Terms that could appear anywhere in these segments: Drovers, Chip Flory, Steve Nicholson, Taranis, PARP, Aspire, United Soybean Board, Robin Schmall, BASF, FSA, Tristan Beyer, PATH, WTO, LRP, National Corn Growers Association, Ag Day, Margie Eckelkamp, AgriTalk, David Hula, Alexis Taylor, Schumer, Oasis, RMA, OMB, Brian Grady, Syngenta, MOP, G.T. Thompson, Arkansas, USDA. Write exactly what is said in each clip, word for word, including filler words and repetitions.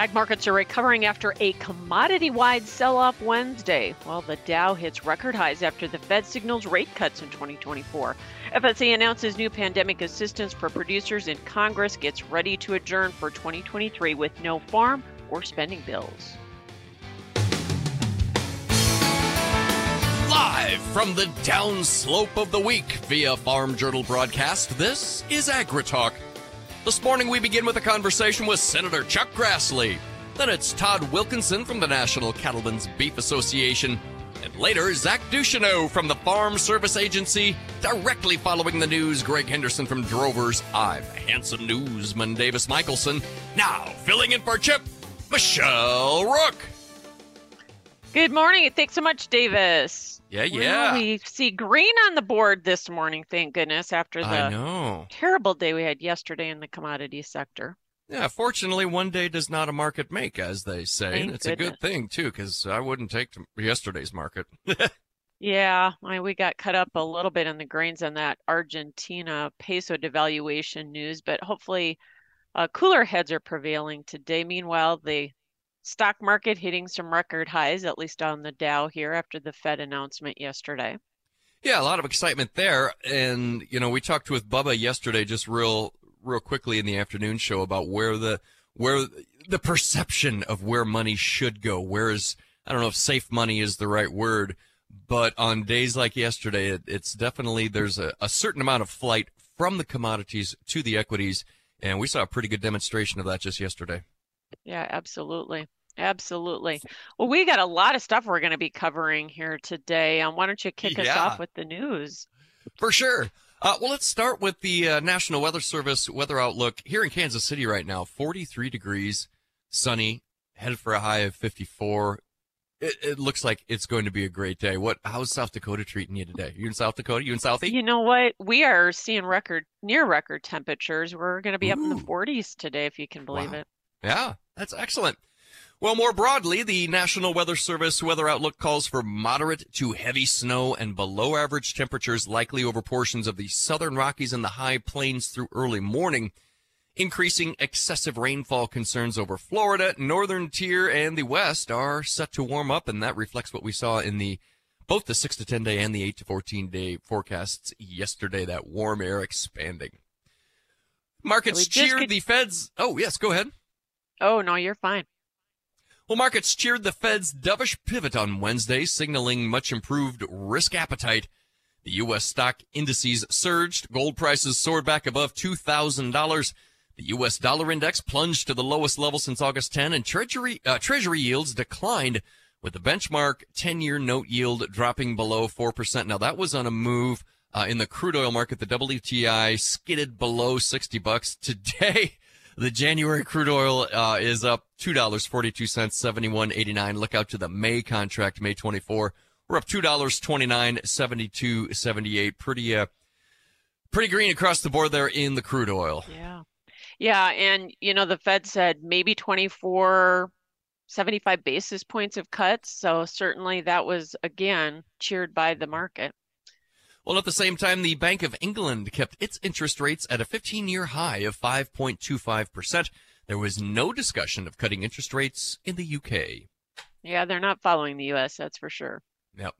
Ag markets are recovering after a commodity-wide sell-off Wednesday, while the Dow hits record highs after the Fed signals rate cuts in twenty twenty-four. F S A announces new pandemic assistance for producers, and Congress gets ready to adjourn for twenty twenty-three with no farm or spending bills. Live from the downslope of the week via Farm Journal broadcast, this is AgriTalk. This morning we begin with a conversation with Senator Chuck Grassley. Then it's Todd Wilkinson from the National Cattlemen's Beef Association. And later, Zach Ducheneau from the Farm Service Agency. Directly following the news, Greg Henderson from Drovers. I'm handsome newsman Davis Michelson. Now, filling in for Chip, Michelle Rook. Good morning. Thanks so much, Davis. Yeah, yeah. Well, we see green on the board this morning, thank goodness, after the terrible day we had yesterday in the commodity sector. Yeah, fortunately, one day does not a market make, as they say. Thank and it's goodness. A good thing, too, because I wouldn't take yesterday's market. Yeah, I mean, we got cut up a little bit in the grains on that Argentina peso devaluation news, but hopefully uh, cooler heads are prevailing today. Meanwhile, the stock market hitting some record highs, at least on the Dow here after the Fed announcement yesterday. Yeah, a lot of excitement there. And, you know, we talked with Bubba yesterday just real real quickly in the afternoon show about where the where the perception of where money should go. Where is, I don't know if safe money is the right word, but on days like yesterday, it, it's definitely there's a, a certain amount of flight from the commodities to the equities. And we saw a pretty good demonstration of that just yesterday. Yeah, absolutely. Absolutely. Well, we got a lot of stuff we're going to be covering here today. Um, why don't you kick yeah. us off with the news? For sure. Uh, well, let's start with the uh, National Weather Service weather outlook here in Kansas City right now. forty-three degrees, sunny, headed for a high of fifty-four. It, it looks like it's going to be a great day. What? How's South Dakota treating you today? You in South Dakota? You in Southie? You know what? We are seeing record, near record temperatures. We're going to be Ooh. Up in the forties today, if you can believe wow. it. Yeah, that's excellent. Well, more broadly, the National Weather Service weather outlook calls for moderate to heavy snow and below average temperatures likely over portions of the southern Rockies and the high plains through early morning. Increasing excessive rainfall concerns over Florida, northern tier, and the west are set to warm up, and that reflects what we saw in the both the six to ten day and the eight to fourteen day forecasts yesterday, that warm air expanding. Markets so cheered could- the Feds. Oh, yes, go ahead. Oh, no, you're fine. Well, markets cheered the Fed's dovish pivot on Wednesday, signaling much improved risk appetite. The U S stock indices surged. Gold prices soared back above two thousand dollars. The U S dollar index plunged to the lowest level since August tenth, and Treasury, uh, Treasury yields declined, with the benchmark ten-year note yield dropping below four percent. Now, that was on a move uh, in the crude oil market. The W T I skidded below sixty bucks today. The January crude oil uh, is up two dollars and forty-two cents, seventy-one eighty-nine. Look out to the May contract, May twenty-fourth. We're up two dollars and twenty-nine cents, seventy-two seventy-eight. Pretty, uh, pretty green across the board there in the crude oil. Yeah, yeah, and you know the Fed said maybe twenty-four, seventy-five basis points of cuts. So certainly that was again cheered by the market. Well, at the same time, the Bank of England kept its interest rates at a fifteen-year high of five point two five percent. There was no discussion of cutting interest rates in the U K. Yeah, they're not following the U S, that's for sure. Yep.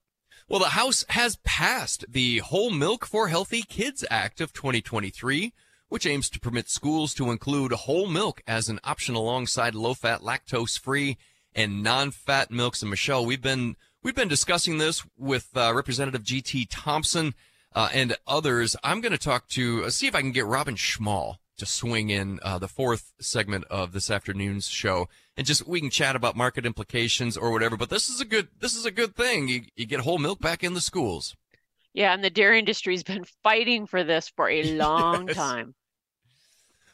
Well, the House has passed the Whole Milk for Healthy Kids Act of twenty twenty-three, which aims to permit schools to include whole milk as an option alongside low-fat, lactose-free, and non-fat milks. And Michelle, we've been... We've been discussing this with uh, Representative G T Thompson uh, and others. I'm going to talk to, uh, see if I can get Robin Schmall to swing in uh, the fourth segment of this afternoon's show, and just we can chat about market implications or whatever. But this is a good, this is a good thing. You, you get whole milk back in the schools. Yeah, and the dairy industry's been fighting for this for a long yes. time.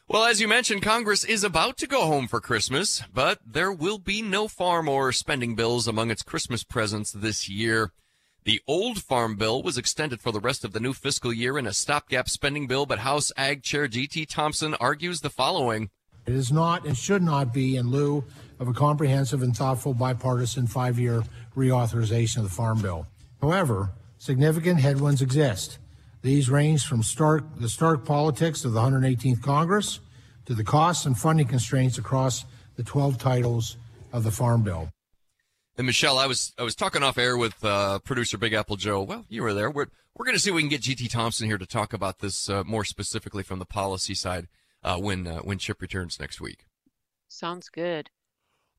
Well, as you mentioned, Congress is about to go home for Christmas, but there will be no farm or spending bills among its Christmas presents this year. The old farm bill was extended for the rest of the new fiscal year in a stopgap spending bill, but House Ag Chair G T Thompson argues the following. It is not and should not be in lieu of a comprehensive and thoughtful bipartisan five-year reauthorization of the farm bill. However, significant headwinds exist. These range from stark, the stark politics of the one hundred eighteenth Congress to the costs and funding constraints across the twelve titles of the Farm Bill. And Michelle, I was I was talking off air with uh, producer Big Apple Joe. Well, you were there. We're we're going to see if we can get G T. Thompson here to talk about this uh, more specifically from the policy side uh, when uh, when Chip returns next week. Sounds good.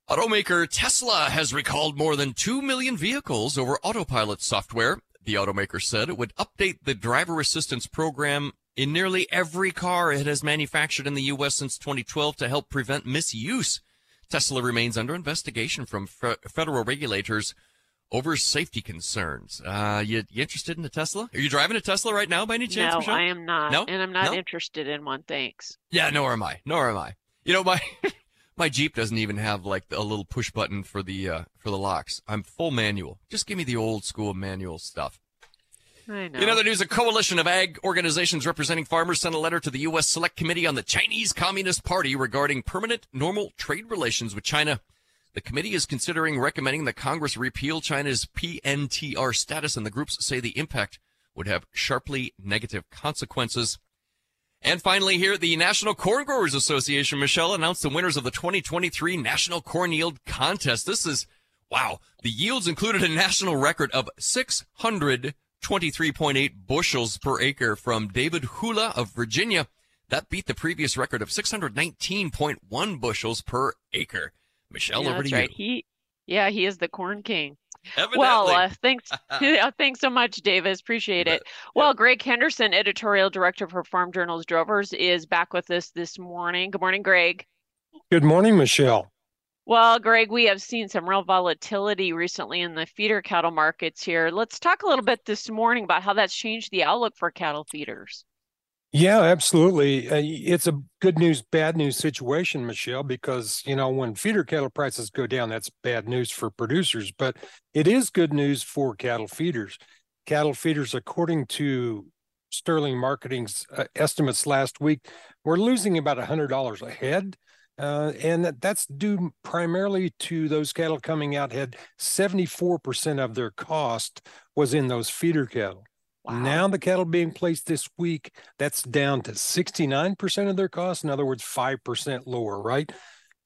Automaker Tesla has recalled more than two million vehicles over autopilot software. The automaker said it would update the driver assistance program in nearly every car it has manufactured in the U S since twenty twelve to help prevent misuse. Tesla remains under investigation from fe- federal regulators over safety concerns. Uh, you, you interested in a Tesla? Are you driving a Tesla right now by any chance, No, Michelle? I am not. No? And I'm not no? interested in one, thanks. Yeah, nor am I. Nor am I. You know, my my Jeep doesn't even have, like, a little push button for the, uh, for the locks. I'm full manual. Just give me the old school manual stuff. I know. In other news, a coalition of ag organizations representing farmers sent a letter to the U S Select Committee on the Chinese Communist Party regarding permanent normal trade relations with China. The committee is considering recommending that Congress repeal China's P N T R status, and the groups say the impact would have sharply negative consequences. And finally here, the National Corn Growers Association, Michelle, announced the winners of the twenty twenty-three National Corn Yield Contest. This is, wow, the yields included a national record of six hundred twenty-three point eight bushels per acre from David Hula of Virginia. That beat the previous record of six hundred nineteen point one bushels per acre. Michelle, yeah, over to right. you. He, yeah, he is the corn king. Evidently. Well, uh, thanks uh, thanks so much, Davis. Appreciate it. Well, Greg Henderson, editorial director for Farm Journal's Drovers, is back with us this morning. Good morning, Greg. Good morning, Michelle. Well, Greg, we have seen some real volatility recently in the feeder cattle markets here. Let's talk a little bit this morning about how that's changed the outlook for cattle feeders. Yeah, absolutely. Uh, it's a good news, bad news situation, Michelle, because, you know, when feeder cattle prices go down, that's bad news for producers. But it is good news for cattle feeders. Cattle feeders, according to Sterling Marketing's uh, estimates last week, were losing about one hundred dollars a head. Uh, and that's due primarily to those cattle coming out had seventy-four percent of their cost was in those feeder cattle. Wow. Now the cattle being placed this week, that's down to sixty-nine percent of their cost. In other words, five percent lower, right?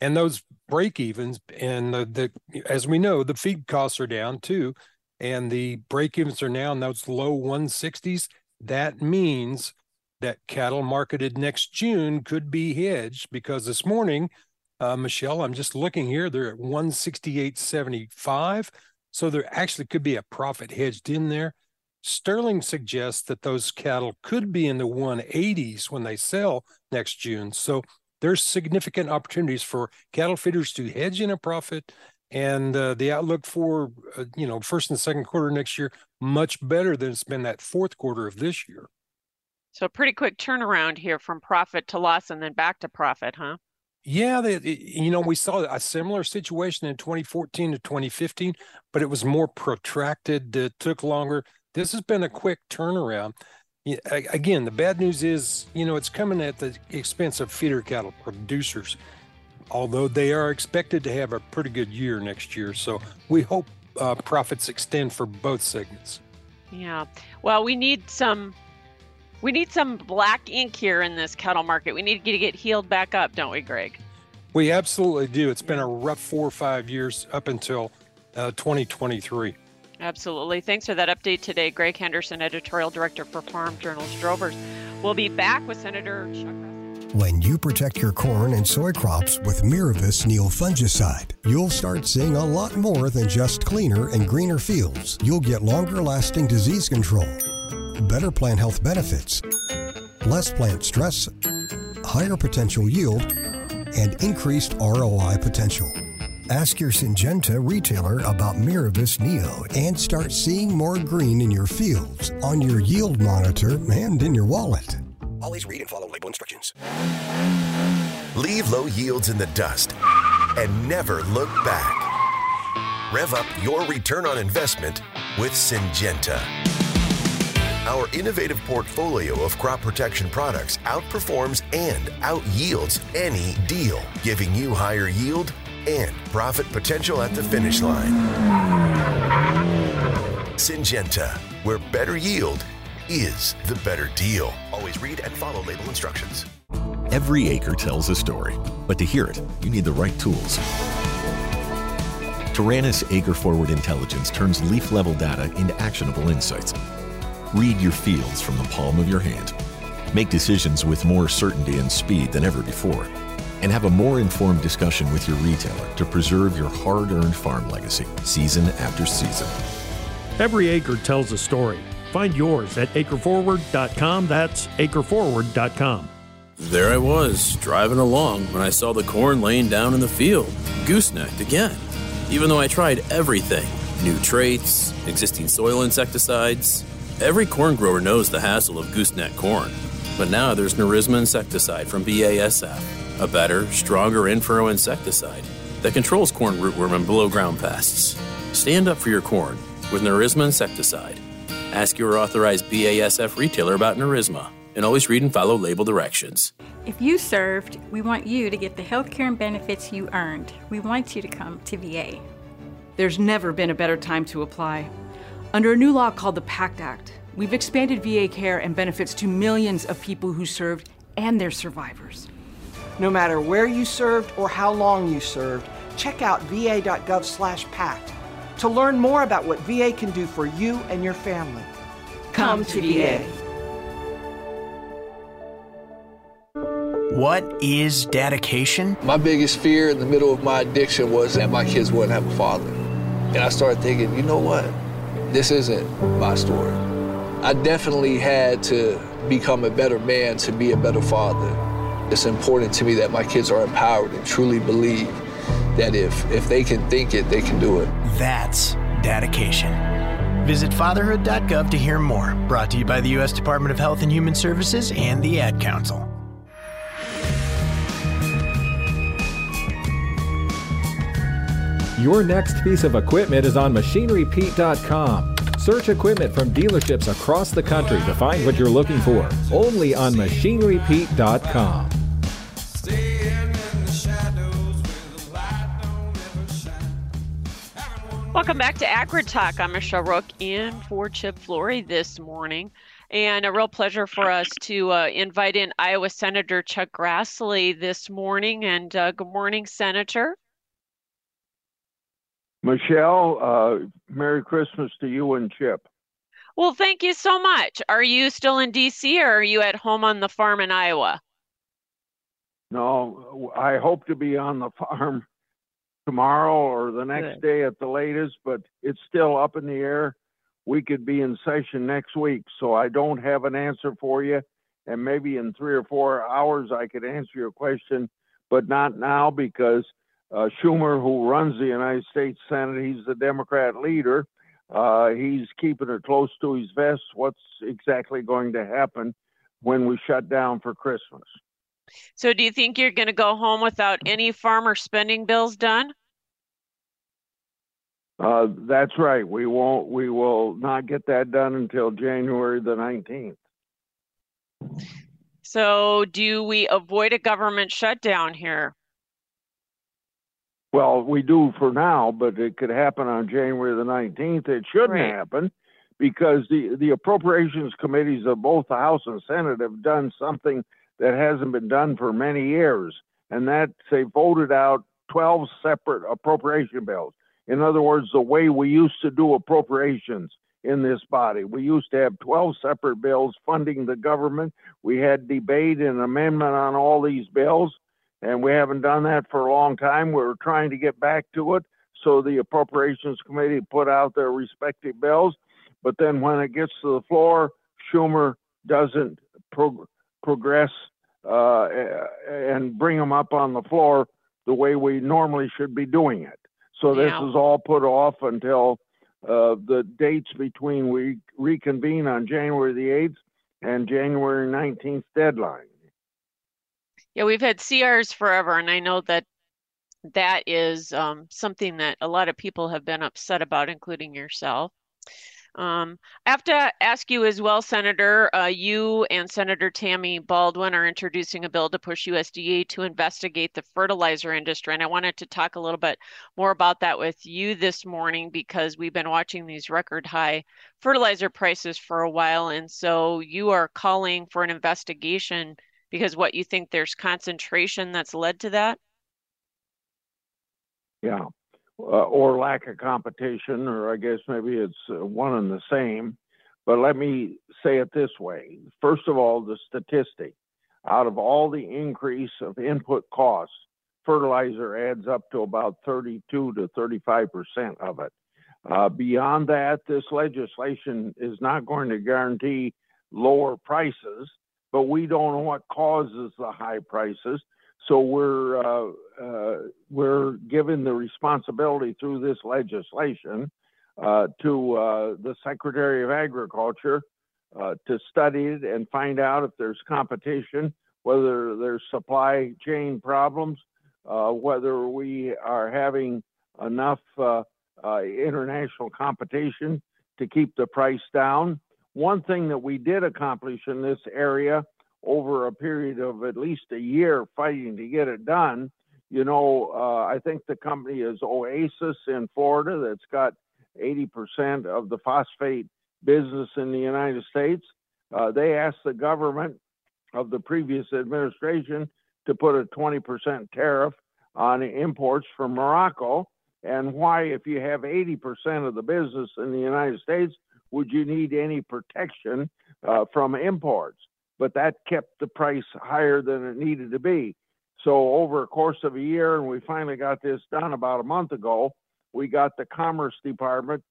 And those break evens and the, the as we know, the feed costs are down too. And the break evens are now in those low one sixties. That means that cattle marketed next June could be hedged, because this morning, uh, Michelle, I'm just looking here, they're at one sixty-eight seventy-five. So there actually could be a profit hedged in there. Sterling suggests that those cattle could be in the one eighties when they sell next June. So there's significant opportunities for cattle feeders to hedge in a profit. And uh, the outlook for, uh, you know, first and second quarter next year, much better than it's been that fourth quarter of this year. So pretty quick turnaround here from profit to loss and then back to profit, huh? Yeah, they, you know, we saw a similar situation in twenty fourteen to twenty fifteen, but it was more protracted. It took longer. This has been a quick turnaround. Again, the bad news is, you know, it's coming at the expense of feeder cattle producers, although they are expected to have a pretty good year next year. So we hope uh, profits extend for both segments. Yeah, well, we need some... We need some black ink here in this cattle market. We need to get healed back up, don't we, Greg? We absolutely do. It's been a rough four or five years up until uh, twenty twenty-three. Absolutely. Thanks for that update today, Greg Henderson, editorial director for Farm Journal's Drovers. We'll be back with Senator Chuck Grassley. When you protect your corn and soy crops with Miravis Neal fungicide, you'll start seeing a lot more than just cleaner and greener fields. You'll get longer-lasting disease control, better plant health benefits, less plant stress, higher potential yield, and increased R O I potential. Ask your Syngenta retailer about Miravis Neo and start seeing more green in your fields, on your yield monitor, and in your wallet. Always read and follow label instructions. Leave low yields in the dust and never look back. Rev up your return on investment with Syngenta. Our innovative portfolio of crop protection products outperforms and outyields any deal, giving you higher yield and profit potential at the finish line. Syngenta, where better yield is the better deal. Always read and follow label instructions. Every acre tells a story, but to hear it, you need the right tools. Taranis Acre Forward Intelligence turns leaf-level data into actionable insights. Read your fields from the palm of your hand. Make decisions with more certainty and speed than ever before. And have a more informed discussion with your retailer to preserve your hard-earned farm legacy, season after season. Every acre tells a story. Find yours at acre forward dot com. That's acre forward dot com. There I was, driving along when I saw the corn laying down in the field, goosenecked again. Even though I tried everything, new traits, existing soil insecticides, every corn grower knows the hassle of gooseneck corn. But now there's Nerisma insecticide from B A S F, a better, stronger in-furrow insecticide that controls corn rootworm and below-ground pests. Stand up for your corn with Nerisma insecticide. Ask your authorized B A S F retailer about Nerisma. And always read and follow label directions. If you served, we want you to get the health care and benefits you earned. We want you to come to V A. There's never been a better time to apply. Under a new law called the PACT Act, we've expanded V A care and benefits to millions of people who served and their survivors. No matter where you served or how long you served, check out v a dot gov slash pact to learn more about what V A can do for you and your family. Come, come to V A. V A. What is dedication? My biggest fear in the middle of my addiction was that my kids wouldn't have a father. And I started thinking, you know what? This isn't my story. I definitely had to become a better man to be a better father. It's important to me that my kids are empowered and truly believe that if, if they can think it, they can do it. That's dedication. Visit fatherhood dot gov to hear more. Brought to you by the U S Department of Health and Human Services and the Ad Council. Your next piece of equipment is on machine repeat dot com. Search equipment from dealerships across the country to find what you're looking for, only on machine repeat dot com. Welcome back to AgriTalk. I'm Michelle Rook in for Chip Flory this morning. And a real pleasure for us to uh, invite in Iowa Senator Chuck Grassley this morning. And uh, good morning, Senator. Michelle, uh, Merry Christmas to you and Chip. Well, thank you so much. Are you still in D C or are you at home on the farm in Iowa? No, I hope to be on the farm tomorrow or the next Good. day at the latest, but it's still up in the air. We could be in session next week, so I don't have an answer for you. And maybe in three or four hours I could answer your question, but not now because Uh, Schumer, who runs the United States Senate, he's the Democrat leader. Uh, he's keeping it close to his vest. What's exactly going to happen when we shut down for Christmas? So do you think you're going to go home without any farmer spending bills done? Uh, that's right. We won't. We will not get that done until January the nineteenth. So do we avoid a government shutdown here? Well, we do for now, but it could happen on January the nineteenth. It shouldn't right. happen because the, the appropriations committees of both the House and Senate have done something that hasn't been done for many years, and that they voted out twelve separate appropriation bills. In other words, the way we used to do appropriations in this body, we used to have twelve separate bills funding the government. We had debate and amendment on all these bills. And we haven't done that for a long time. We're trying to get back to it. So the Appropriations Committee put out their respective bills. But then when it gets to the floor, Schumer doesn't pro- progress uh, and bring them up on the floor the way we normally should be doing it. So this yeah. is all put off until uh, the dates between we reconvene on January the eighth and January nineteenth deadline. Yeah, we've had C Rs forever, and I know that that is um, something that a lot of people have been upset about, including yourself. Um, I have to ask you as well, Senator, uh, you and Senator Tammy Baldwin are introducing a bill to push U S D A to investigate the fertilizer industry, and I wanted to talk a little bit more about that with you this morning because we've been watching these record high fertilizer prices for a while, and so you are calling for an investigation because what you think there's concentration that's led to that? Yeah, uh, or lack of competition, or I guess maybe it's uh, one and the same. But let me say it this way. First of all, the statistic. Out of all the increase of input costs, fertilizer adds up to about thirty-two to thirty-five percent of it. Uh, beyond that, this legislation is not going to guarantee lower prices, but we don't know what causes the high prices. So we're uh, uh, we're given the responsibility through this legislation uh, to uh, the Secretary of Agriculture uh, to study it and find out if there's competition, whether there's supply chain problems, uh, whether we are having enough uh, uh, international competition to keep the price down. One thing that we did accomplish in this area over a period of at least a year fighting to get it done, you know, uh, I think the company is Oasis in Florida that's got eighty percent of the phosphate business in the United States. Uh, they asked the government of the previous administration to put a twenty percent tariff on imports from Morocco. And why, if you have eighty percent of the business in the United States, would you need any protection uh, from imports? But that kept the price higher than it needed to be. So over a course of a year, and we finally got this done about a month ago, we got the Commerce Department,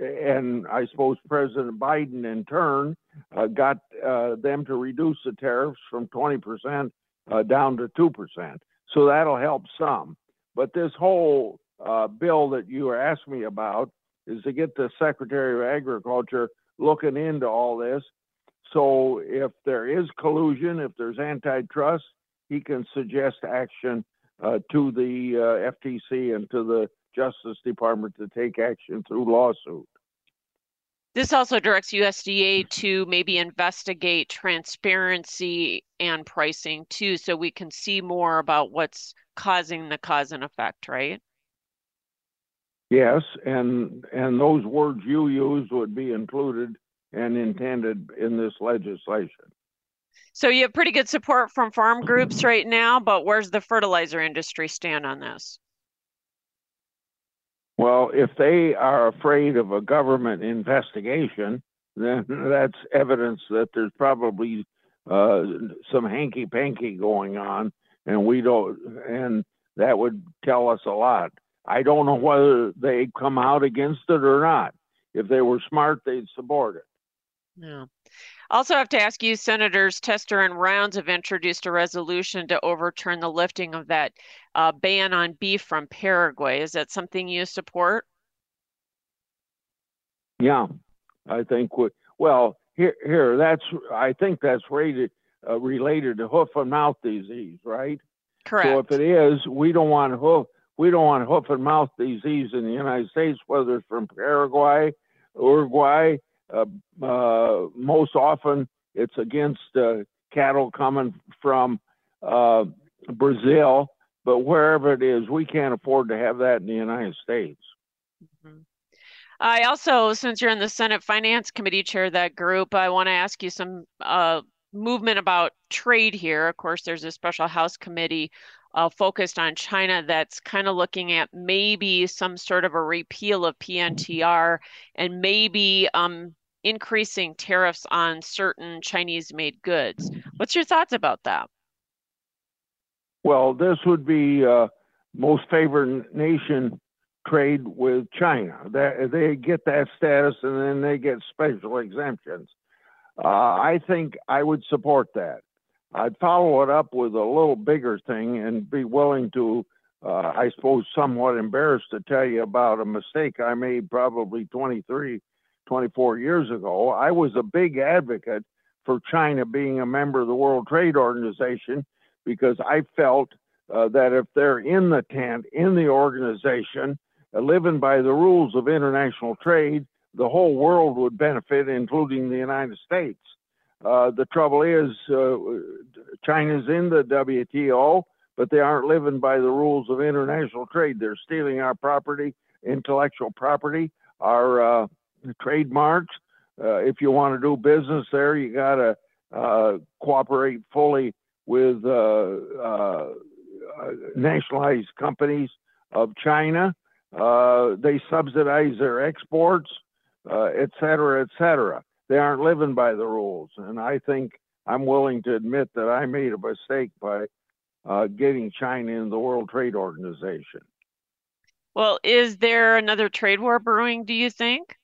and I suppose President Biden in turn, uh, got uh, them to reduce the tariffs from twenty percent uh, down to two percent. So that'll help some. But this whole uh, bill that you were asking me about is to get the Secretary of Agriculture looking into all this. So if there is collusion, if there's antitrust, he can suggest action uh, to the uh, F T C and to the Justice Department to take action through lawsuit. This also directs U S D A to maybe investigate transparency and pricing too, so we can see more about what's causing the cause and effect, right? Yes, and and those words you used would be included and intended in this legislation. So you have pretty good support from farm groups right now, but where's the fertilizer industry stand on this? Well, if they are afraid of a government investigation, then that's evidence that there's probably uh, some hanky-panky going on, and we don't, and that would tell us a lot. I don't know whether they come out against it or not. If they were smart, they'd support it. Yeah. Also have to ask you, Senators Tester and Rounds have introduced a resolution to overturn the lifting of that uh, ban on beef from Paraguay. Is that something you support? Yeah, I think, we, well, here, here, that's, I think that's rated, uh, related to hoof and mouth disease, right? Correct. So if it is, we don't want hoof. We don't want hoof and mouth disease in the United States, whether it's from Paraguay, Uruguay. Uh, uh, most often, it's against uh, cattle coming from uh, Brazil. But wherever it is, we can't afford to have that in the United States. Mm-hmm. I also, since you're in the Senate Finance Committee chair of that group, I want to ask you some uh, movement about trade here. Of course, there's a special House committee Uh, focused on China that's kind of looking at maybe some sort of a repeal of P N T R and maybe um, increasing tariffs on certain Chinese-made goods. What's your thoughts about that? Well, this would be uh, most favored nation trade with China. That, they get that status and then they get special exemptions. Uh, I think I would support that. I'd follow it up with a little bigger thing and be willing to, uh, I suppose, somewhat embarrassed to tell you about a mistake I made probably twenty-three, twenty-four years ago. I was a big advocate for China being a member of the World Trade Organization because I felt uh, that if they're in the tent, in the organization, uh, living by the rules of international trade, the whole world would benefit, including the United States. Uh, the trouble is uh, China's in the W T O, but they aren't living by the rules of international trade. They're stealing our property, intellectual property, our uh, trademarks. Uh, if you want to do business there, you got to uh, cooperate fully with uh, uh, nationalized companies of China. Uh, they subsidize their exports, uh, et cetera, et cetera. They aren't living by the rules. And I think I'm willing to admit that I made a mistake by uh, getting China in the World Trade Organization. Well, is there another trade war brewing, do you think?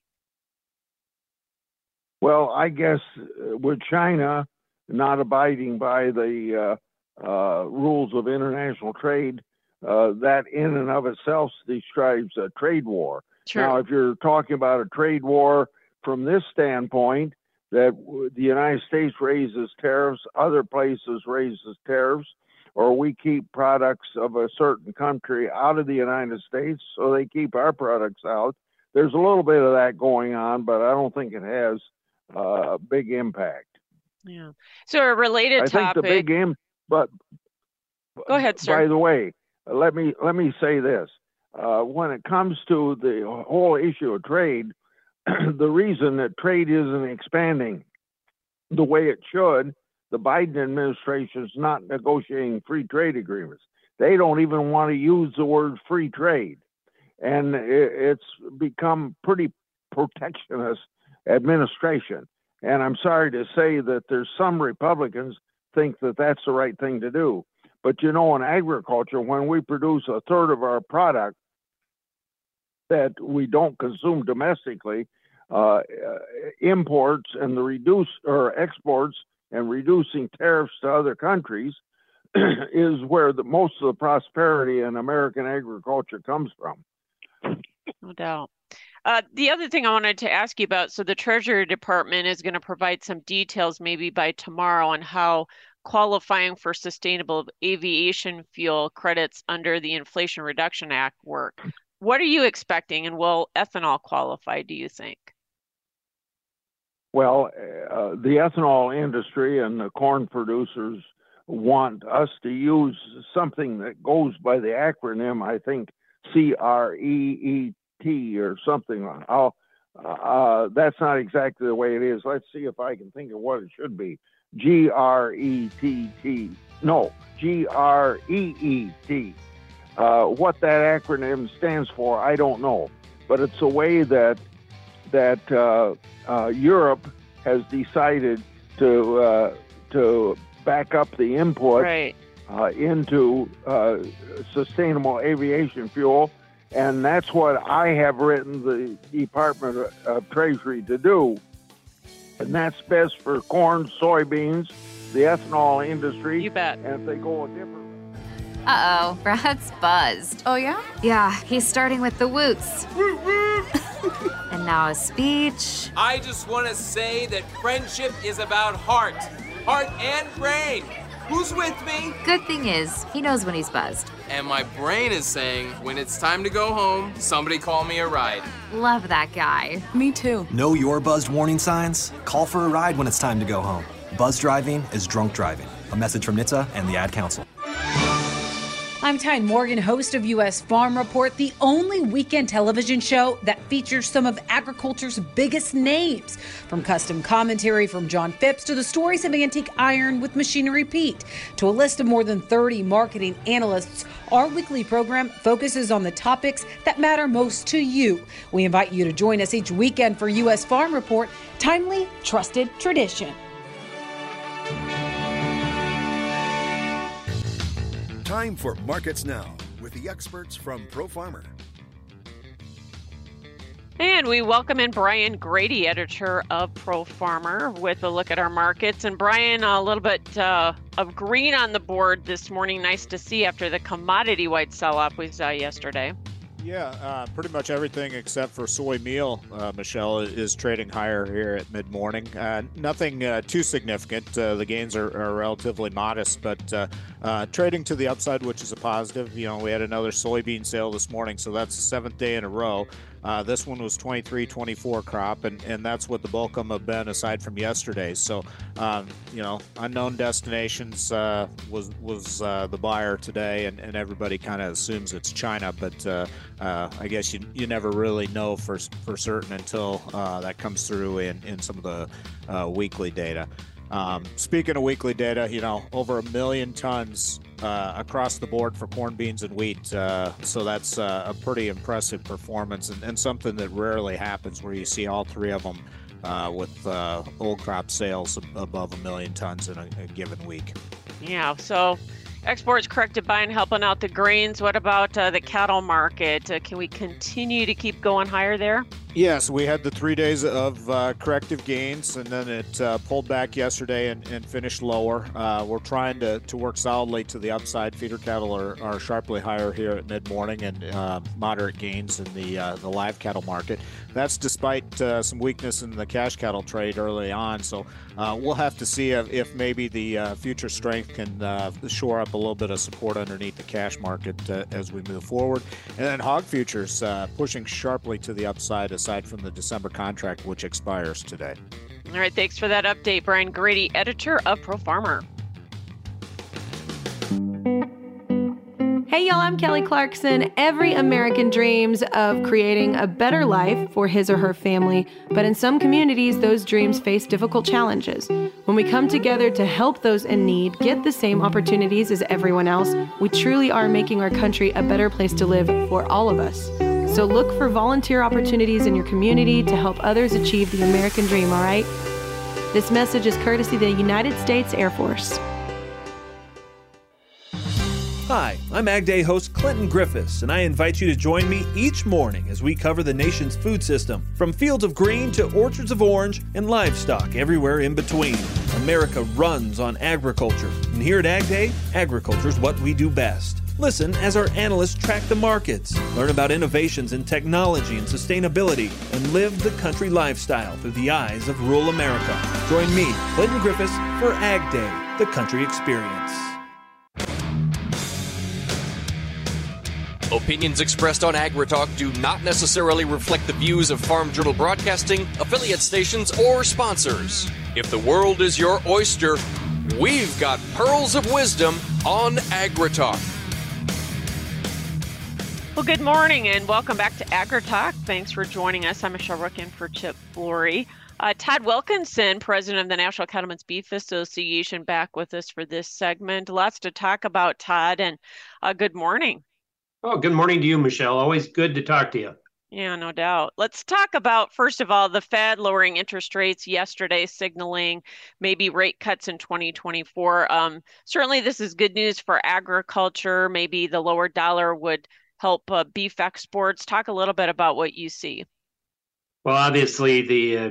Well, I guess with China not abiding by the uh, uh, rules of international trade, uh, that in and of itself describes a trade war. True. Now, if you're talking about a trade war from this standpoint, that the United States raises tariffs, other places raises tariffs, or we keep products of a certain country out of the United States, so they keep our products out. There's a little bit of that going on, but I don't think it has uh, a big impact. Yeah. So a related I topic. I think the big impact, but go ahead, sir. By the way, let me let me say this: uh, when it comes to the whole issue of trade, the reason that trade isn't expanding the way it should. The Biden administration is not negotiating free trade agreements. They don't even want to use the word free trade. And it's become pretty protectionist administration. And I'm sorry to say that there's some Republicans think that that's the right thing to do. But, you know, in agriculture, when we produce a third of our product that we don't consume domestically, uh, imports and the reduce or exports and reducing tariffs to other countries is where the most of the prosperity in American agriculture comes from. No doubt. Uh, the other thing I wanted to ask you about, so the Treasury Department is going to provide some details maybe by tomorrow on how qualifying for sustainable aviation fuel credits under the Inflation Reduction Act work. What are you expecting, and will ethanol qualify, do you think? Well, uh, the ethanol industry and the corn producers want us to use something that goes by the acronym, I think, C R E E T or something. I'll, uh, that's not exactly the way it is. Let's see if I can think of what it should be. G R E T T. No, G R E E T. Uh, what that acronym stands for, I don't know. But it's a way that that uh, uh, Europe has decided to uh, to back up the input right. uh, into uh, sustainable aviation fuel. And that's what I have written the Department of Treasury to do. And that's best for corn, soybeans, the ethanol industry. You bet. And if they go a different way. Uh-oh, Brad's buzzed. Oh, yeah? Yeah, he's starting with the woots. And now a speech. I just want to say that friendship is about heart. Heart and brain. Who's with me? Good thing is, he knows when he's buzzed. And my brain is saying, when it's time to go home, somebody call me a ride. Love that guy. Me too. Know your buzzed warning signs? Call for a ride when it's time to go home. Buzz driving is drunk driving. A message from N H T S A and the Ad Council. I'm Tyne Morgan, host of U S Farm Report, the only weekend television show that features some of agriculture's biggest names. From custom commentary from John Phipps to the stories of antique iron with Machinery Pete to a list of more than thirty marketing analysts, our weekly program focuses on the topics that matter most to you. We invite you to join us each weekend for U S Farm Report, timely, trusted tradition. Time for Markets Now with the experts from Pro Farmer. And we welcome in Brian Grady, editor of Pro Farmer, with a look at our markets. And Brian, a little bit uh, of green on the board this morning. Nice to see after the commodity-wide sell-off we saw yesterday. Yeah, uh, pretty much everything except for soy meal, uh, Michelle, is trading higher here at mid-morning. Uh, nothing uh, too significant. Uh, the gains are, are relatively modest, but uh, uh, trading to the upside, which is a positive. You know, we had another soybean sale this morning, so that's the seventh day in a row. Uh, this one was twenty-three twenty-four crop, and, and that's what the bulk of them have been aside from yesterday. So, um, you know, unknown destinations uh, was was uh, the buyer today, and, and everybody kind of assumes it's China, but uh, uh, I guess you you never really know for for certain until uh, that comes through in, in some of the uh, weekly data. Um, speaking of weekly data, you know, over a million tons uh, across the board for corn, beans, and wheat. Uh, so that's uh, a pretty impressive performance, and, and something that rarely happens, where you see all three of them uh, with uh, old crop sales above a million tons in a, a given week. Yeah, so exports corrected by and helping out the grains. What about uh, the cattle market? Uh, can we continue to keep going higher there? Yes, we had the three days of uh, corrective gains, and then it uh, pulled back yesterday and, and finished lower. Uh, we're trying to, to work solidly to the upside. Feeder cattle are, are sharply higher here at mid-morning, and uh, moderate gains in the uh, the live cattle market. That's despite uh, some weakness in the cash cattle trade early on. So uh, we'll have to see if, if maybe the uh, future strength can uh, shore up a little bit of support underneath the cash market uh, as we move forward. And then hog futures uh, pushing sharply to the upside, aside from the December contract, which expires today. All right, thanks for that update, Brian Grady, editor of Pro Farmer. Hey y'all, I'm Kelly Clarkson. Every American dreams of creating a better life for his or her family, but in some communities, those dreams face difficult challenges. When we come together to help those in need get the same opportunities as everyone else, we truly are making our country a better place to live for all of us. So look for volunteer opportunities in your community to help others achieve the American dream, all right? This message is courtesy of the United States Air Force. Hi, I'm Ag Day host Clinton Griffiths, and I invite you to join me each morning as we cover the nation's food system, from fields of green to orchards of orange and livestock everywhere in between. America runs on agriculture, and here at Ag Day, agriculture's what we do best. Listen as our analysts track the markets, learn about innovations in technology and sustainability, and live the country lifestyle through the eyes of rural America. Join me, Clinton Griffiths, for Ag Day, the country experience. Opinions expressed on AgriTalk do not necessarily reflect the views of Farm Journal Broadcasting, affiliate stations, or sponsors. If the world is your oyster, we've got pearls of wisdom on AgriTalk. Well, good morning and welcome back to AgriTalk. Thanks for joining us. I'm Michelle Rook in for Chip Flory. Uh, Todd Wilkinson, president of the National Cattlemen's Beef Association, back with us for this segment. Lots to talk about, Todd, and uh, good morning. Oh, good morning to you, Michelle. Always good to talk to you. Yeah, no doubt. Let's talk about, first of all, the Fed lowering interest rates yesterday, signaling maybe rate cuts in twenty twenty-four. Um, certainly, this is good news for agriculture. Maybe the lower dollar would help uh, beef exports. Talk a little bit about what you see. Well, obviously, the uh,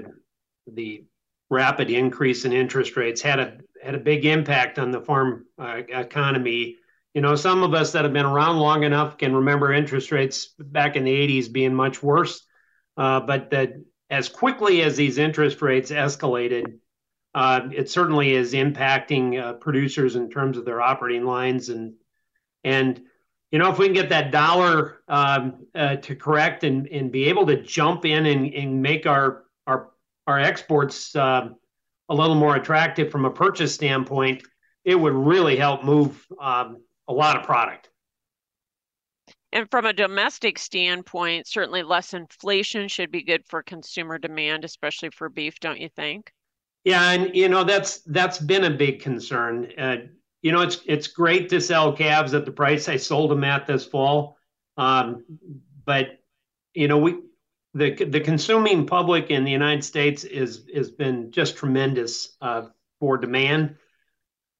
the rapid increase in interest rates had a had a big impact on the farm uh, economy. You know, some of us that have been around long enough can remember interest rates back in the eighties being much worse. Uh, but that as quickly as these interest rates escalated, uh, it certainly is impacting uh, producers in terms of their operating lines. And, and you know, if we can get that dollar um, uh, to correct and, and be able to jump in and, and make our, our, our exports uh, a little more attractive from a purchase standpoint, it would really help move um, a lot of product. And from a domestic standpoint, certainly less inflation should be good for consumer demand, especially for beef, don't you think? Yeah, and you know, that's that's been a big concern. Uh, you know, it's it's great to sell calves at the price I sold them at this fall, um, but you know, we the the consuming public in the United States is has been just tremendous uh, for demand,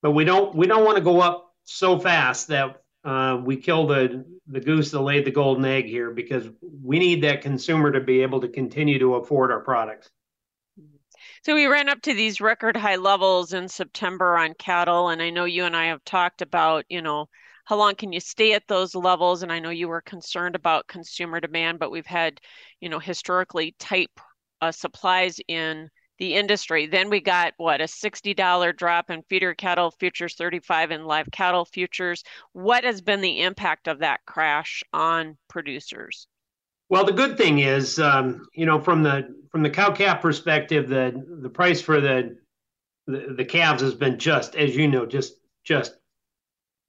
but we don't we don't want to go up so fast that uh, we kill the, the goose that laid the golden egg here, because we need that consumer to be able to continue to afford our products. So we ran up to these record high levels in September on cattle. And I know you and I have talked about, you know, how long can you stay at those levels? And I know you were concerned about consumer demand, but we've had, you know, historically tight uh, supplies in the industry. Then we got, what, a sixty dollar drop in feeder cattle futures, thirty-five in live cattle futures. What has been the impact of that crash on producers? Well, the good thing is, um, you know, from the from the cow-calf perspective, the the price for the, the the calves has been just, as you know, just just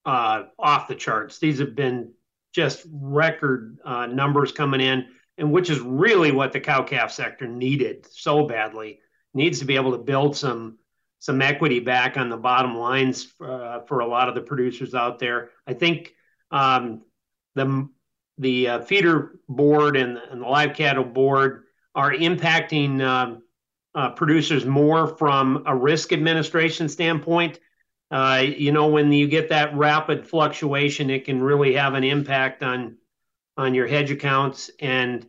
uh, off the charts. These have been just record uh, numbers coming in, and which is really what the cow-calf sector needed so badly. Needs to be able to build some some equity back on the bottom lines uh, for a lot of the producers out there. I think um, the the uh, feeder board and, and the live cattle board are impacting um, uh, producers more from a risk administration standpoint. Uh, you know, when you get that rapid fluctuation, it can really have an impact on on your hedge accounts. And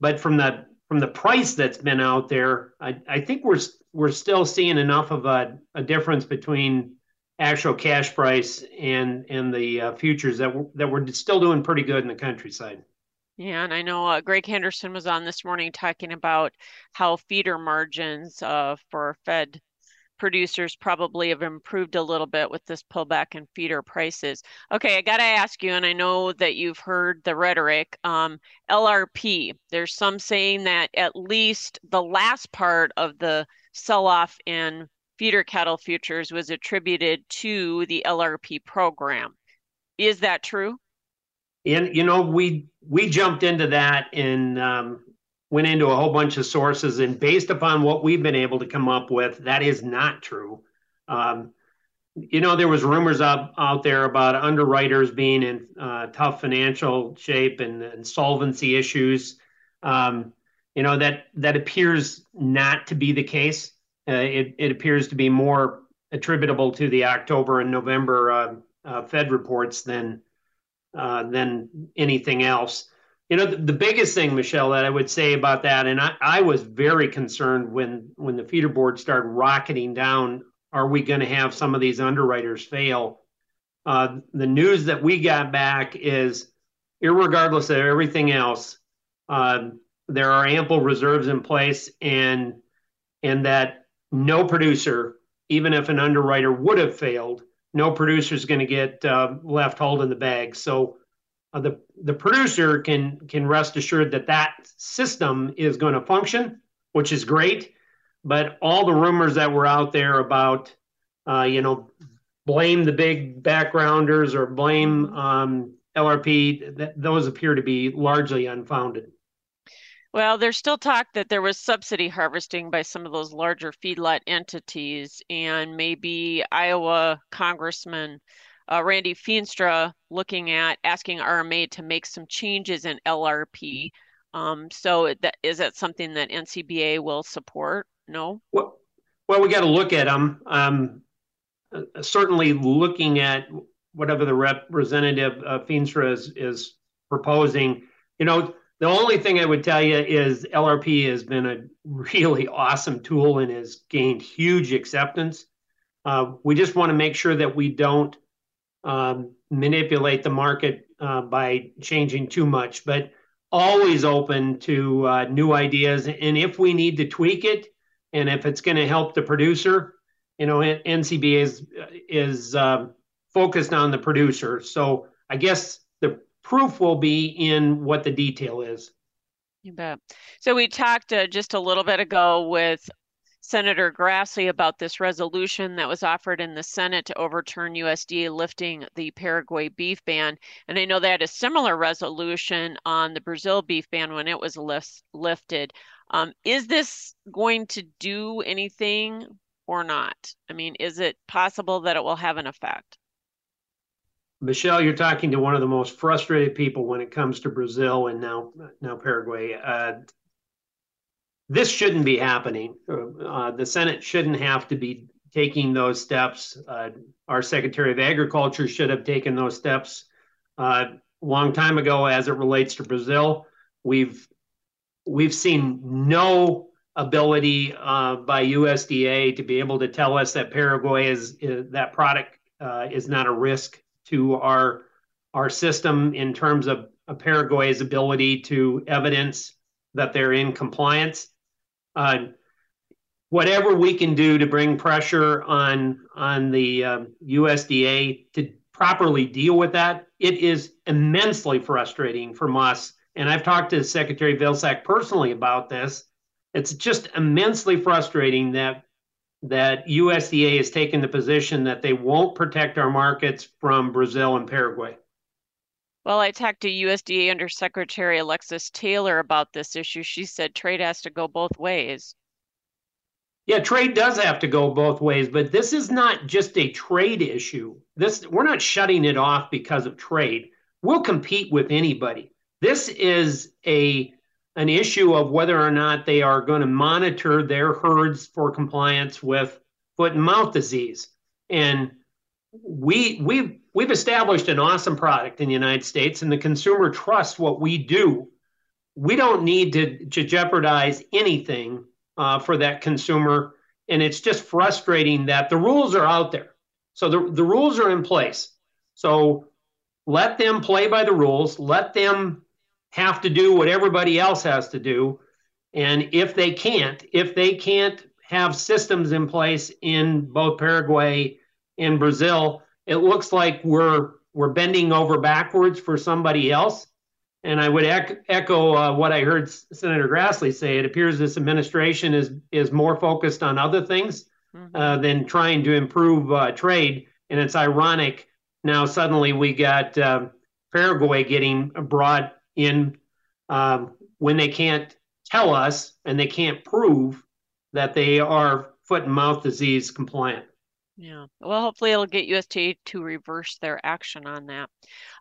but from the from the price that's been out there, I, I think we're we're still seeing enough of a, a difference between actual cash price and and the uh, futures that we're, that we're still doing pretty good in the countryside. Yeah, and I know uh, Greg Henderson was on this morning talking about how feeder margins uh, for Fed producers probably have improved a little bit with this pullback in feeder prices. Okay, I got to ask you, and I know that you've heard the rhetoric, um, L R P, there's some saying that at least the last part of the sell-off in feeder cattle futures was attributed to the L R P program. Is that true? And, you know, we we jumped into that and um, went into a whole bunch of sources, and based upon what we've been able to come up with, that is not true. Um, you know, there was rumors out, out there about underwriters being in uh, tough financial shape and, and solvency issues. Um, you know, that that appears not to be the case. Uh, it, it appears to be more attributable to the October and November uh, uh, Fed reports than Uh, than anything else. You know, the, the biggest thing, Michelle, that I would say about that, and I, I was very concerned when when the feeder board started rocketing down, are we going to have some of these underwriters fail? Uh, the news that we got back is, irregardless of everything else, uh, there are ample reserves in place, and and that no producer, even if an underwriter would have failed, no producer is going to get uh, left holding the bag. So uh, the the producer can can rest assured that that system is going to function, which is great. But all the rumors that were out there about, uh, you know, blame the big backgrounders or blame um, L R P, th- those appear to be largely unfounded. Well, there's still talk that there was subsidy harvesting by some of those larger feedlot entities, and maybe Iowa Congressman uh, Randy Feenstra looking at asking R M A to make some changes in L R P. Um, so that, is that something that N C B A will support? No? Well, well we got to look at them. Um, uh, certainly looking at whatever the representative uh, Feenstra is, is proposing, you know, the only thing I would tell you is L R P has been a really awesome tool and has gained huge acceptance. Uh, we just want to make sure that we don't um, manipulate the market uh, by changing too much, but always open to uh, new ideas. And if we need to tweak it, and if it's going to help the producer, you know, N C B A is, is uh, focused on the producer. So I guess the proof will be in what the detail is. You bet. So we talked uh, just a little bit ago with Senator Grassley about this resolution that was offered in the Senate to overturn U S D A lifting the Paraguay beef ban. And I know they had a similar resolution on the Brazil beef ban when it was lift, lifted. Um, is this going to do anything or not? I mean, is it possible that it will have an effect? Michelle, you're talking to one of the most frustrated people when it comes to Brazil and now now Paraguay. Uh, this shouldn't be happening. Uh, the Senate shouldn't have to be taking those steps. Uh, our Secretary of Agriculture should have taken those steps a uh, long time ago as it relates to Brazil. We've, we've seen no ability uh, by U S D A to be able to tell us that Paraguay is, is that product uh, is not a risk to our our system in terms of Paraguay's ability to evidence that they're in compliance. Uh, whatever we can do to bring pressure on on the uh, U S D A to properly deal with that, it is immensely frustrating from us. And I've talked to Secretary Vilsack personally about this. It's just immensely frustrating that that U S D A has taken the position that they won't protect our markets from Brazil and Paraguay. Well, I talked to U S D A Undersecretary Alexis Taylor about this issue. She said trade has to go both ways. Yeah, trade does have to go both ways, but this is not just a trade issue. This, we're not shutting it off because of trade. We'll compete with anybody. This is a an issue of whether or not they are going to monitor their herds for compliance with foot and mouth disease. And we we've we've established an awesome product in the United States, and the consumer trusts what we do. We don't need to, to jeopardize anything uh, for that consumer. And it's just frustrating that the rules are out there. So the, the rules are in place. So let them play by the rules. Let them have to do what everybody else has to do. And if they can't, if they can't have systems in place in both Paraguay and Brazil, it looks like we're we're bending over backwards for somebody else. And I would ec- echo uh, what I heard Senator Grassley say. It appears this administration is is more focused on other things mm-hmm. uh, than trying to improve uh, trade. And it's ironic now suddenly we got uh, Paraguay getting brought in um, when they can't tell us and they can't prove that they are foot and mouth disease compliant. Yeah. Well, hopefully it'll get U S D A to reverse their action on that.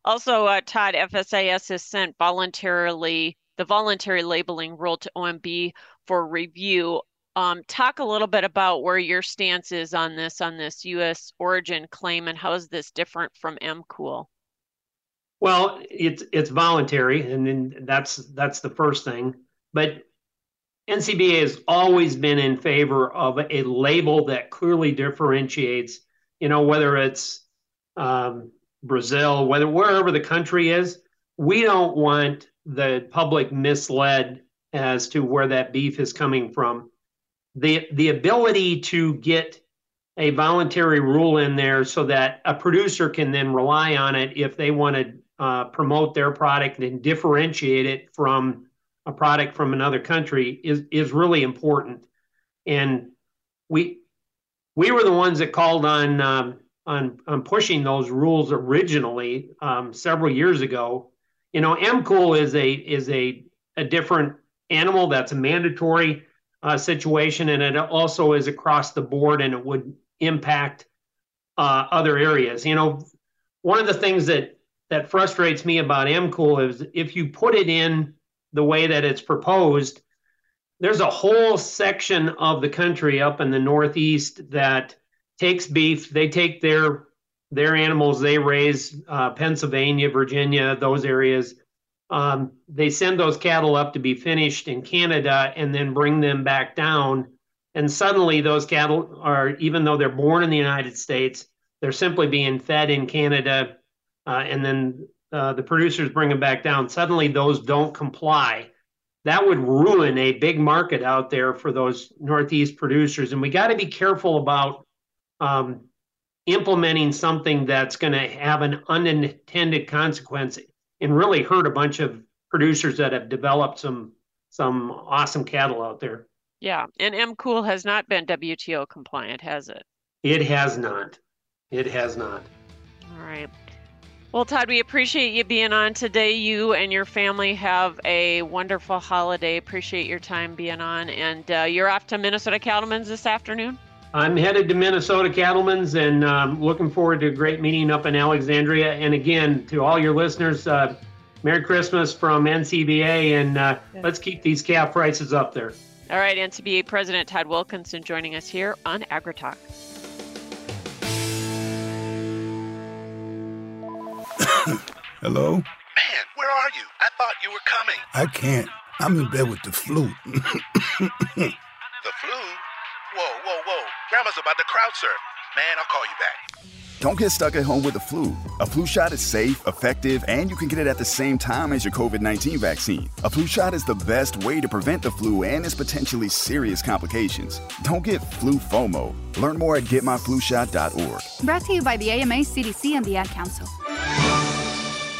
Also, uh, Todd, F S A S has sent voluntarily the voluntary labeling rule to O M B for review. Um, talk a little bit about where your stance is on this, on this U S origin claim, and how is this different from MCOOL? Well, it's it's voluntary, and then that's that's the first thing. But N C B A has always been in favor of a label that clearly differentiates, you know, whether it's um, Brazil, whether wherever the country is. We don't want the public misled as to where that beef is coming from. The, the ability to get a voluntary rule in there so that a producer can then rely on it if they want to uh, promote their product and differentiate it from a product from another country is, is really important. And we we were the ones that called on um, on, on pushing those rules originally um, several years ago. You know, MCOOL is a is a, a different animal. That's a mandatory uh, situation, and it also is across the board, and it would impact uh, other areas. You know, one of the things that that frustrates me about MCOOL is if you put it in the way that it's proposed, there's a whole section of the country up in the Northeast that takes beef. They take their their animals they raise, uh, Pennsylvania, Virginia, those areas. Um, they send those cattle up to be finished in Canada and then bring them back down. And suddenly those cattle are, even though they're born in the United States, they're simply being fed in Canada uh, and then Uh, the producers bring them back down, suddenly those don't comply. That would ruin a big market out there for those Northeast producers. And we got to be careful about um, implementing something that's going to have an unintended consequence and really hurt a bunch of producers that have developed some some awesome cattle out there. Yeah, and MCOOL has not been W T O compliant, has it? It has not. It has not. All right. Well, Todd, we appreciate you being on today. You and your family have a wonderful holiday. Appreciate your time being on. And uh, you're off to Minnesota Cattlemen's this afternoon? I'm headed to Minnesota Cattlemen's, and um, looking forward to a great meeting up in Alexandria. And again, to all your listeners, uh, Merry Christmas from N C B A, and uh, let's keep these calf prices up there. All right, N C B A President Todd Wilkinson joining us here on AgriTalk. Hello? Man, where are you? I thought you were coming. I can't. I'm in bed with the flu. The flu? Whoa, whoa, whoa. Grandma's about to crowd surf. Man, I'll call you back. Don't get stuck at home with the flu. A flu shot is safe, effective, and you can get it at the same time as your covid nineteen vaccine. A flu shot is the best way to prevent the flu and its potentially serious complications. Don't get flu FOMO. Learn more at get my flu shot dot org. Brought to you by the A M A, C D C, and the Ad Council.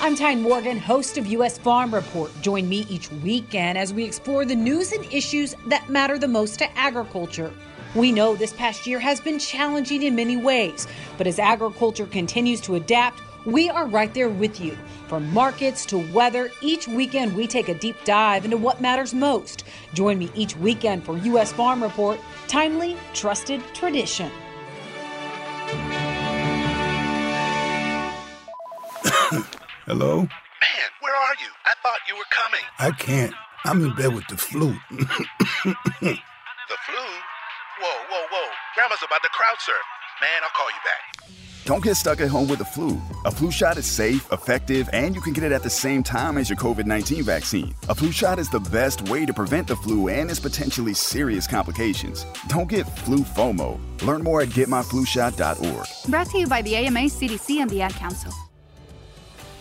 I'm Tyne Morgan, host of U S Farm Report. Join me each weekend as we explore the news and issues that matter the most to agriculture. We know this past year has been challenging in many ways, but as agriculture continues to adapt, we are right there with you. From markets to weather, each weekend we take a deep dive into what matters most. Join me each weekend for U S Farm Report, timely, trusted tradition. Hello? Man, where are you? I thought you were coming. I can't. I'm in bed with the flu. The flu? Whoa, whoa, whoa. Grandma's about to crowd surf. Man, I'll call you back. Don't get stuck at home with the flu. A flu shot is safe, effective, and you can get it at the same time as your covid nineteen vaccine. A flu shot is the best way to prevent the flu and its potentially serious complications. Don't get flu FOMO. Learn more at get my flu shot dot org. Brought to you by the A M A, C D C, and the Ad Council.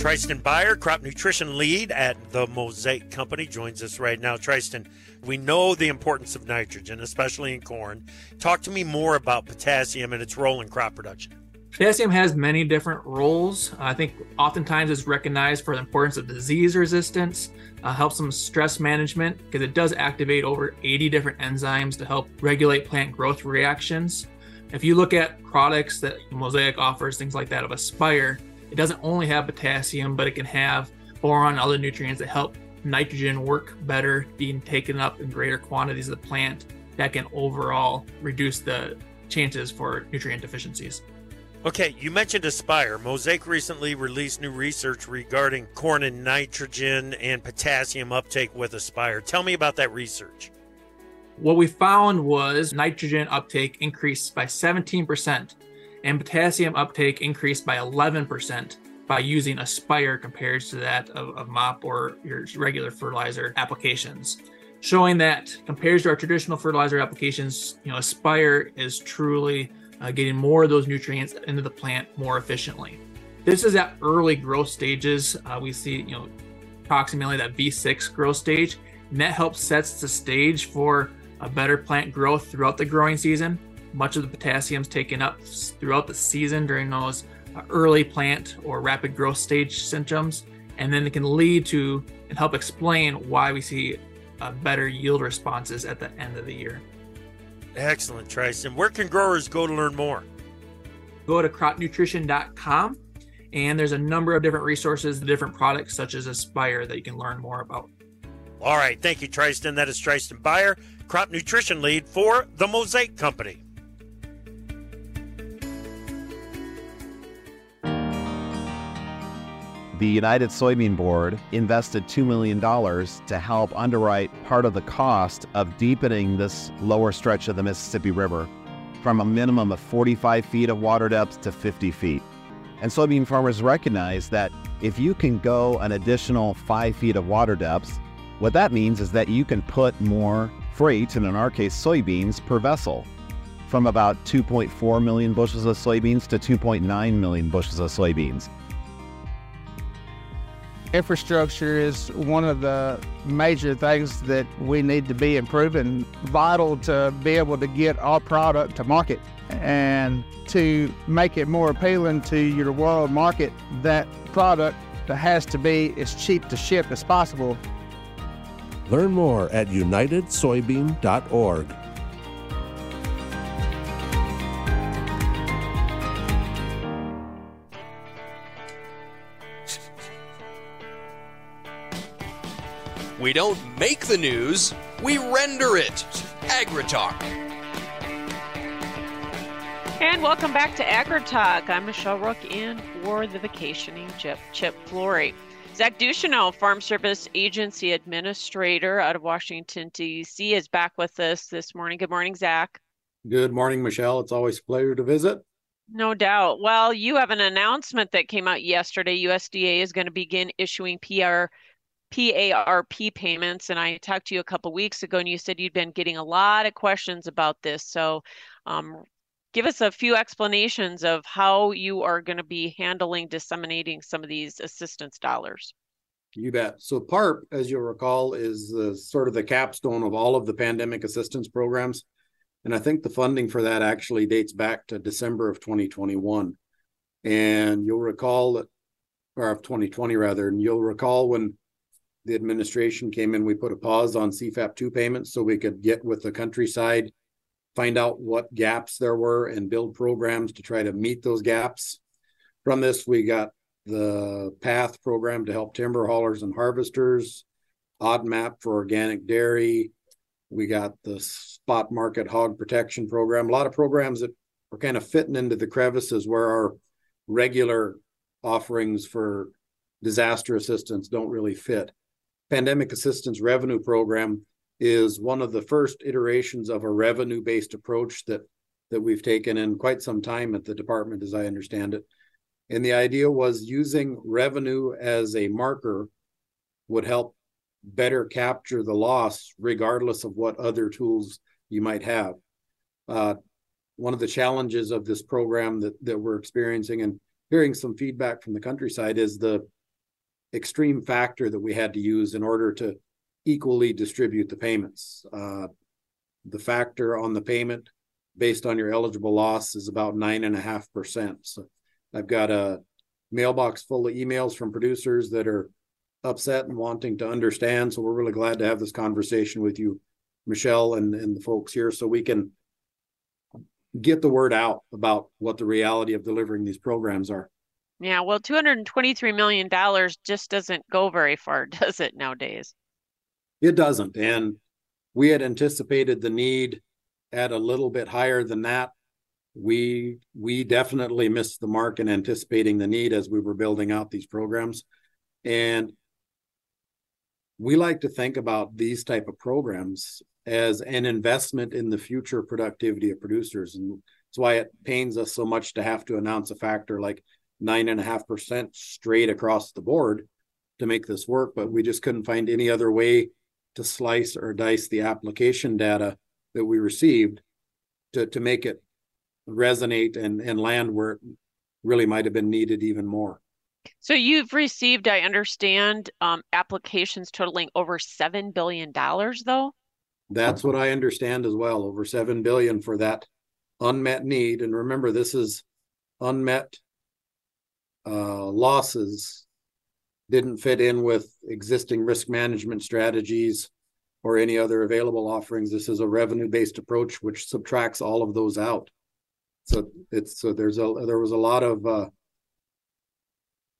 Tristan Beyer, crop nutrition lead at the Mosaic Company, joins us right now. Tristan, we know the importance of nitrogen, especially in corn. Talk to me more about potassium and its role in crop production. Potassium has many different roles. I think oftentimes it's recognized for the importance of disease resistance, uh, helps some stress management, because it does activate over eighty different enzymes to help regulate plant growth reactions. If you look at products that Mosaic offers, things like that of Aspire, it doesn't only have potassium, but it can have boron and other nutrients that help nitrogen work better, being taken up in greater quantities of the plant that can overall reduce the chances for nutrient deficiencies. Okay, you mentioned Aspire. Mosaic recently released new research regarding corn and nitrogen and potassium uptake with Aspire. Tell me about that research. What we found was nitrogen uptake increased by seventeen percent. And potassium uptake increased by eleven percent by using Aspire compared to that of, of M O P or your regular fertilizer applications, showing that compared to our traditional fertilizer applications, you know, Aspire is truly uh, getting more of those nutrients into the plant more efficiently. This is at early growth stages. Uh, we see, you know, approximately that V six growth stage, and that helps sets the stage for a better plant growth throughout the growing season. Much of the potassium is taken up throughout the season during those early plant or rapid growth stage symptoms, and then it can lead to and help explain why we see uh, better yield responses at the end of the year. Excellent, Tristan. Where can growers go to learn more? Go to crop nutrition dot com, and there's a number of different resources, different products such as Aspire that you can learn more about. All right, thank you, Tristan. That is Tristan Beyer, crop nutrition lead for the Mosaic Company. The United Soybean Board invested two million dollars to help underwrite part of the cost of deepening this lower stretch of the Mississippi River from a minimum of forty-five feet of water depth to fifty feet. And soybean farmers recognize that if you can go an additional five feet of water depth, what that means is that you can put more freight, and in our case, soybeans, per vessel, from about two point four million bushels of soybeans to two point nine million bushels of soybeans. Infrastructure is one of the major things that we need to be improving, vital to be able to get our product to market and to make it more appealing to your world market. That product has to be as cheap to ship as possible. Learn more at united soybean dot org. We don't make the news, we render it. AgriTalk. And welcome back to AgriTalk. I'm Michelle Rook in for the vacationing Chip, Chip Flory. Zach Ducheneau, Farm Service Agency Administrator out of Washington, D C, is back with us this morning. Good morning, Zach. Good morning, Michelle. It's always a pleasure to visit. No doubt. Well, you have an announcement that came out yesterday. U S D A is going to begin issuing P R P P A R P payments, and I talked to you a couple weeks ago and you said you'd been getting a lot of questions about this. So um, give us a few explanations of how you are going to be handling disseminating some of these assistance dollars. You bet. So PARP, as you'll recall, is the, sort of the capstone of all of the pandemic assistance programs. And I think the funding for that actually dates back to December of twenty twenty-one. And you'll recall that, or of twenty twenty rather, and you'll recall when the administration came in, we put a pause on C FAP two payments so we could get with the countryside, find out what gaps there were and build programs to try to meet those gaps. From this, we got the PATH program to help timber haulers and harvesters, OddMap for organic dairy. We got the spot market hog protection program, a lot of programs that are kind of fitting into the crevices where our regular offerings for disaster assistance don't really fit. Pandemic assistance revenue program is one of the first iterations of a revenue-based approach that, that we've taken in quite some time at the department, as I understand it. And the idea was using revenue as a marker would help better capture the loss, regardless of what other tools you might have. Uh, one of the challenges of this program that, that we're experiencing and hearing some feedback from the countryside is the extreme factor that we had to use in order to equally distribute the payments. Uh, the factor on the payment based on your eligible loss is about nine and a half percent. So I've got a mailbox full of emails from producers that are upset and wanting to understand. So we're really glad to have this conversation with you, Michelle, and, and the folks here, so we can get the word out about what the reality of delivering these programs are. Yeah, well, two hundred twenty-three million dollars just doesn't go very far, does it, nowadays? It doesn't. And we had anticipated the need at a little bit higher than that. We we definitely missed the mark in anticipating the need as we were building out these programs. And we like to think about these type of programs as an investment in the future productivity of producers. And that's why it pains us so much to have to announce a factor like nine and a half percent straight across the board to make this work. But we just couldn't find any other way to slice or dice the application data that we received to, to make it resonate and, and land where it really might have been needed even more. So you've received, I understand, um, applications totaling over seven billion dollars, though? That's what I understand as well, over seven billion dollars for that unmet need. And remember, this is unmet uh, losses didn't fit in with existing risk management strategies or any other available offerings. This is a revenue-based approach, which subtracts all of those out. So it's so there's a there was a lot of uh,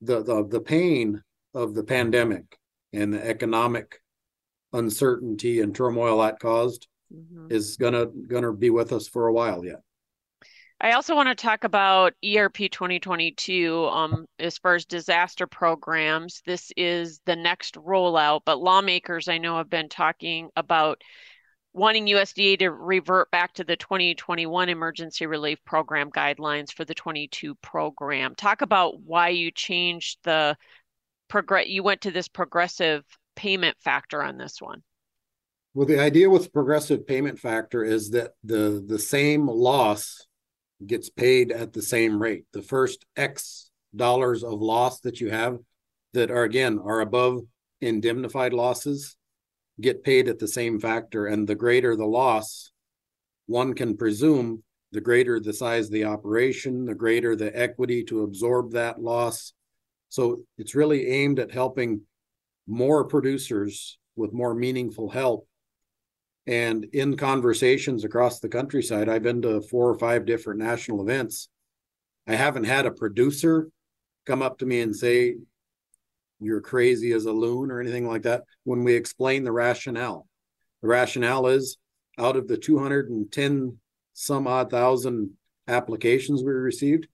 the the the pain of the pandemic and the economic uncertainty and turmoil that caused mm-hmm. is gonna gonna be with us for a while yet. I also want to talk about E R P twenty twenty-two um, as far as disaster programs. This is the next rollout, but lawmakers I know have been talking about wanting U S D A to revert back to the twenty twenty-one Emergency Relief Program guidelines for the twenty-two program. Talk about why you changed the progress. You went to this progressive payment factor on this one. Well, the idea with progressive payment factor is that the, the same loss gets paid at the same rate. The first X dollars of loss that you have that are, again, are above indemnified losses get paid at the same factor, and the greater the loss, one can presume the greater the size of the operation, the greater the equity to absorb that loss. So it's really aimed at helping more producers with more meaningful help. And in conversations across the countryside, I've been to four or five different national events. I haven't had a producer come up to me and say, "You're crazy as a loon," or anything like that. When we explain the rationale, the rationale is out of the two hundred ten some odd thousand applications we received,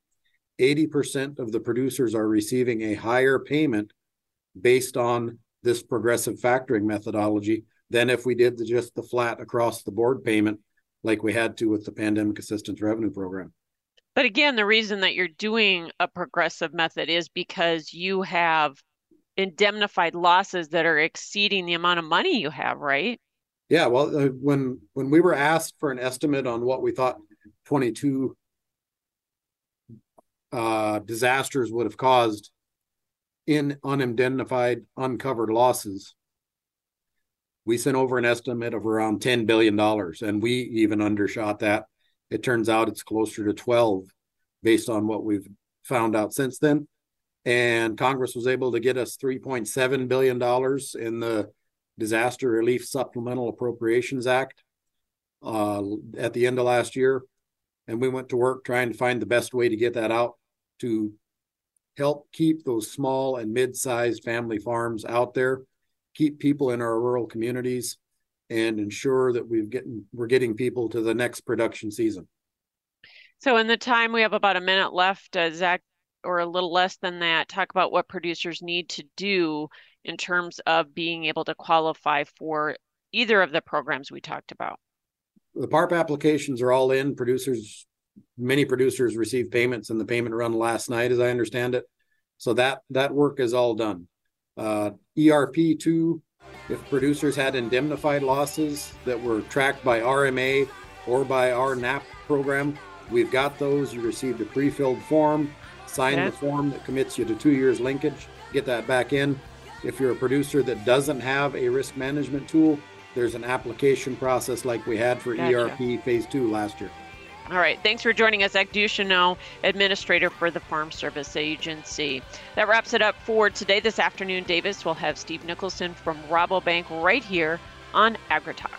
eighty percent of the producers are receiving a higher payment based on this progressive factoring methodology than if we did the, just the flat across the board payment like we had to with the Pandemic Assistance Revenue Program. But again, the reason that you're doing a progressive method is because you have indemnified losses that are exceeding the amount of money you have, right? Yeah, well, uh, when when we were asked for an estimate on what we thought twenty-two uh, disasters would have caused in unidentified, uncovered losses. We sent over an estimate of around ten billion dollars, and we even undershot that. It turns out it's closer to twelve based on what we've found out since then. And Congress was able to get us three point seven billion dollars in the Disaster Relief Supplemental Appropriations Act uh, at the end of last year. And we went to work trying to find the best way to get that out to help keep those small and mid-sized family farms out there, keep people in our rural communities, and ensure that we've getting, we're getting people to the next production season. So in the time we have about a minute left, uh, Zach, or a little less than that, talk about what producers need to do in terms of being able to qualify for either of the programs we talked about. The PARP applications are all in. Producers, many producers received payments in the payment run last night, as I understand it. So that, that work is all done. Uh, E R P too, if producers had indemnified losses that were tracked by R M A or by our N A P program, we've got those. You received a pre-filled form, sign okay. the form that commits you to two years linkage, get that back in. If you're a producer that doesn't have a risk management tool, there's an application process like we had for gotcha. E R P phase two last year. All right. Thanks for joining us, Zach Ducheneau, Administrator for the Farm Service Agency. That wraps it up for today. This afternoon, Davis will have Steve Nicholson from Robobank right here on AgriTalk.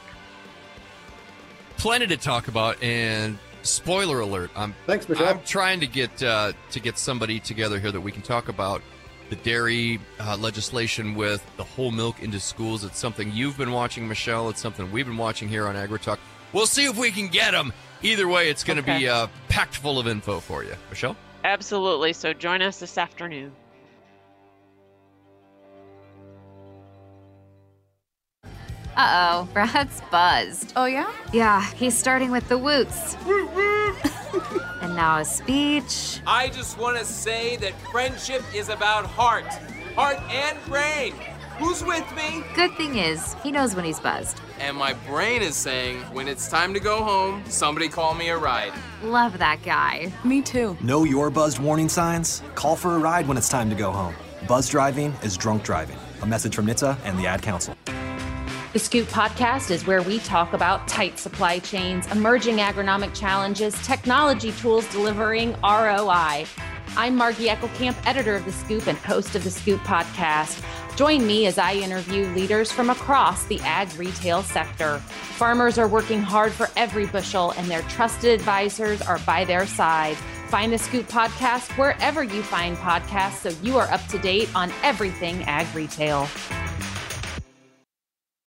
Plenty to talk about, and spoiler alert, I'm, Thanks, Michelle. I'm trying to get uh, to get somebody together here that we can talk about the dairy uh, legislation with the whole milk into schools. It's something you've been watching, Michelle. It's something we've been watching here on AgriTalk. We'll see if we can get them. Either way, it's going to okay. be uh, packed full of info for you. Michelle? Absolutely. So join us this afternoon. Uh-oh, Brad's buzzed. Oh, yeah? Yeah, he's starting with the woots. And now a speech. I just want to say that friendship is about heart. Heart and brain. Who's with me? Good thing is, he knows when he's buzzed. And my brain is saying, when it's time to go home, somebody call me a ride. Love that guy. Me too. Know your buzzed warning signs? Call for a ride when it's time to go home. Buzz driving is drunk driving. A message from N H T S A and the Ad Council. The Scoop Podcast is where we talk about tight supply chains, emerging agronomic challenges, technology tools delivering R O I. I'm Margie Eckelkamp, editor of The Scoop and host of The Scoop Podcast. Join me as I interview leaders from across the ag retail sector. Farmers are working hard for every bushel, and their trusted advisors are by their side. Find The Scoop Podcast wherever you find podcasts so you are up to date on everything ag retail.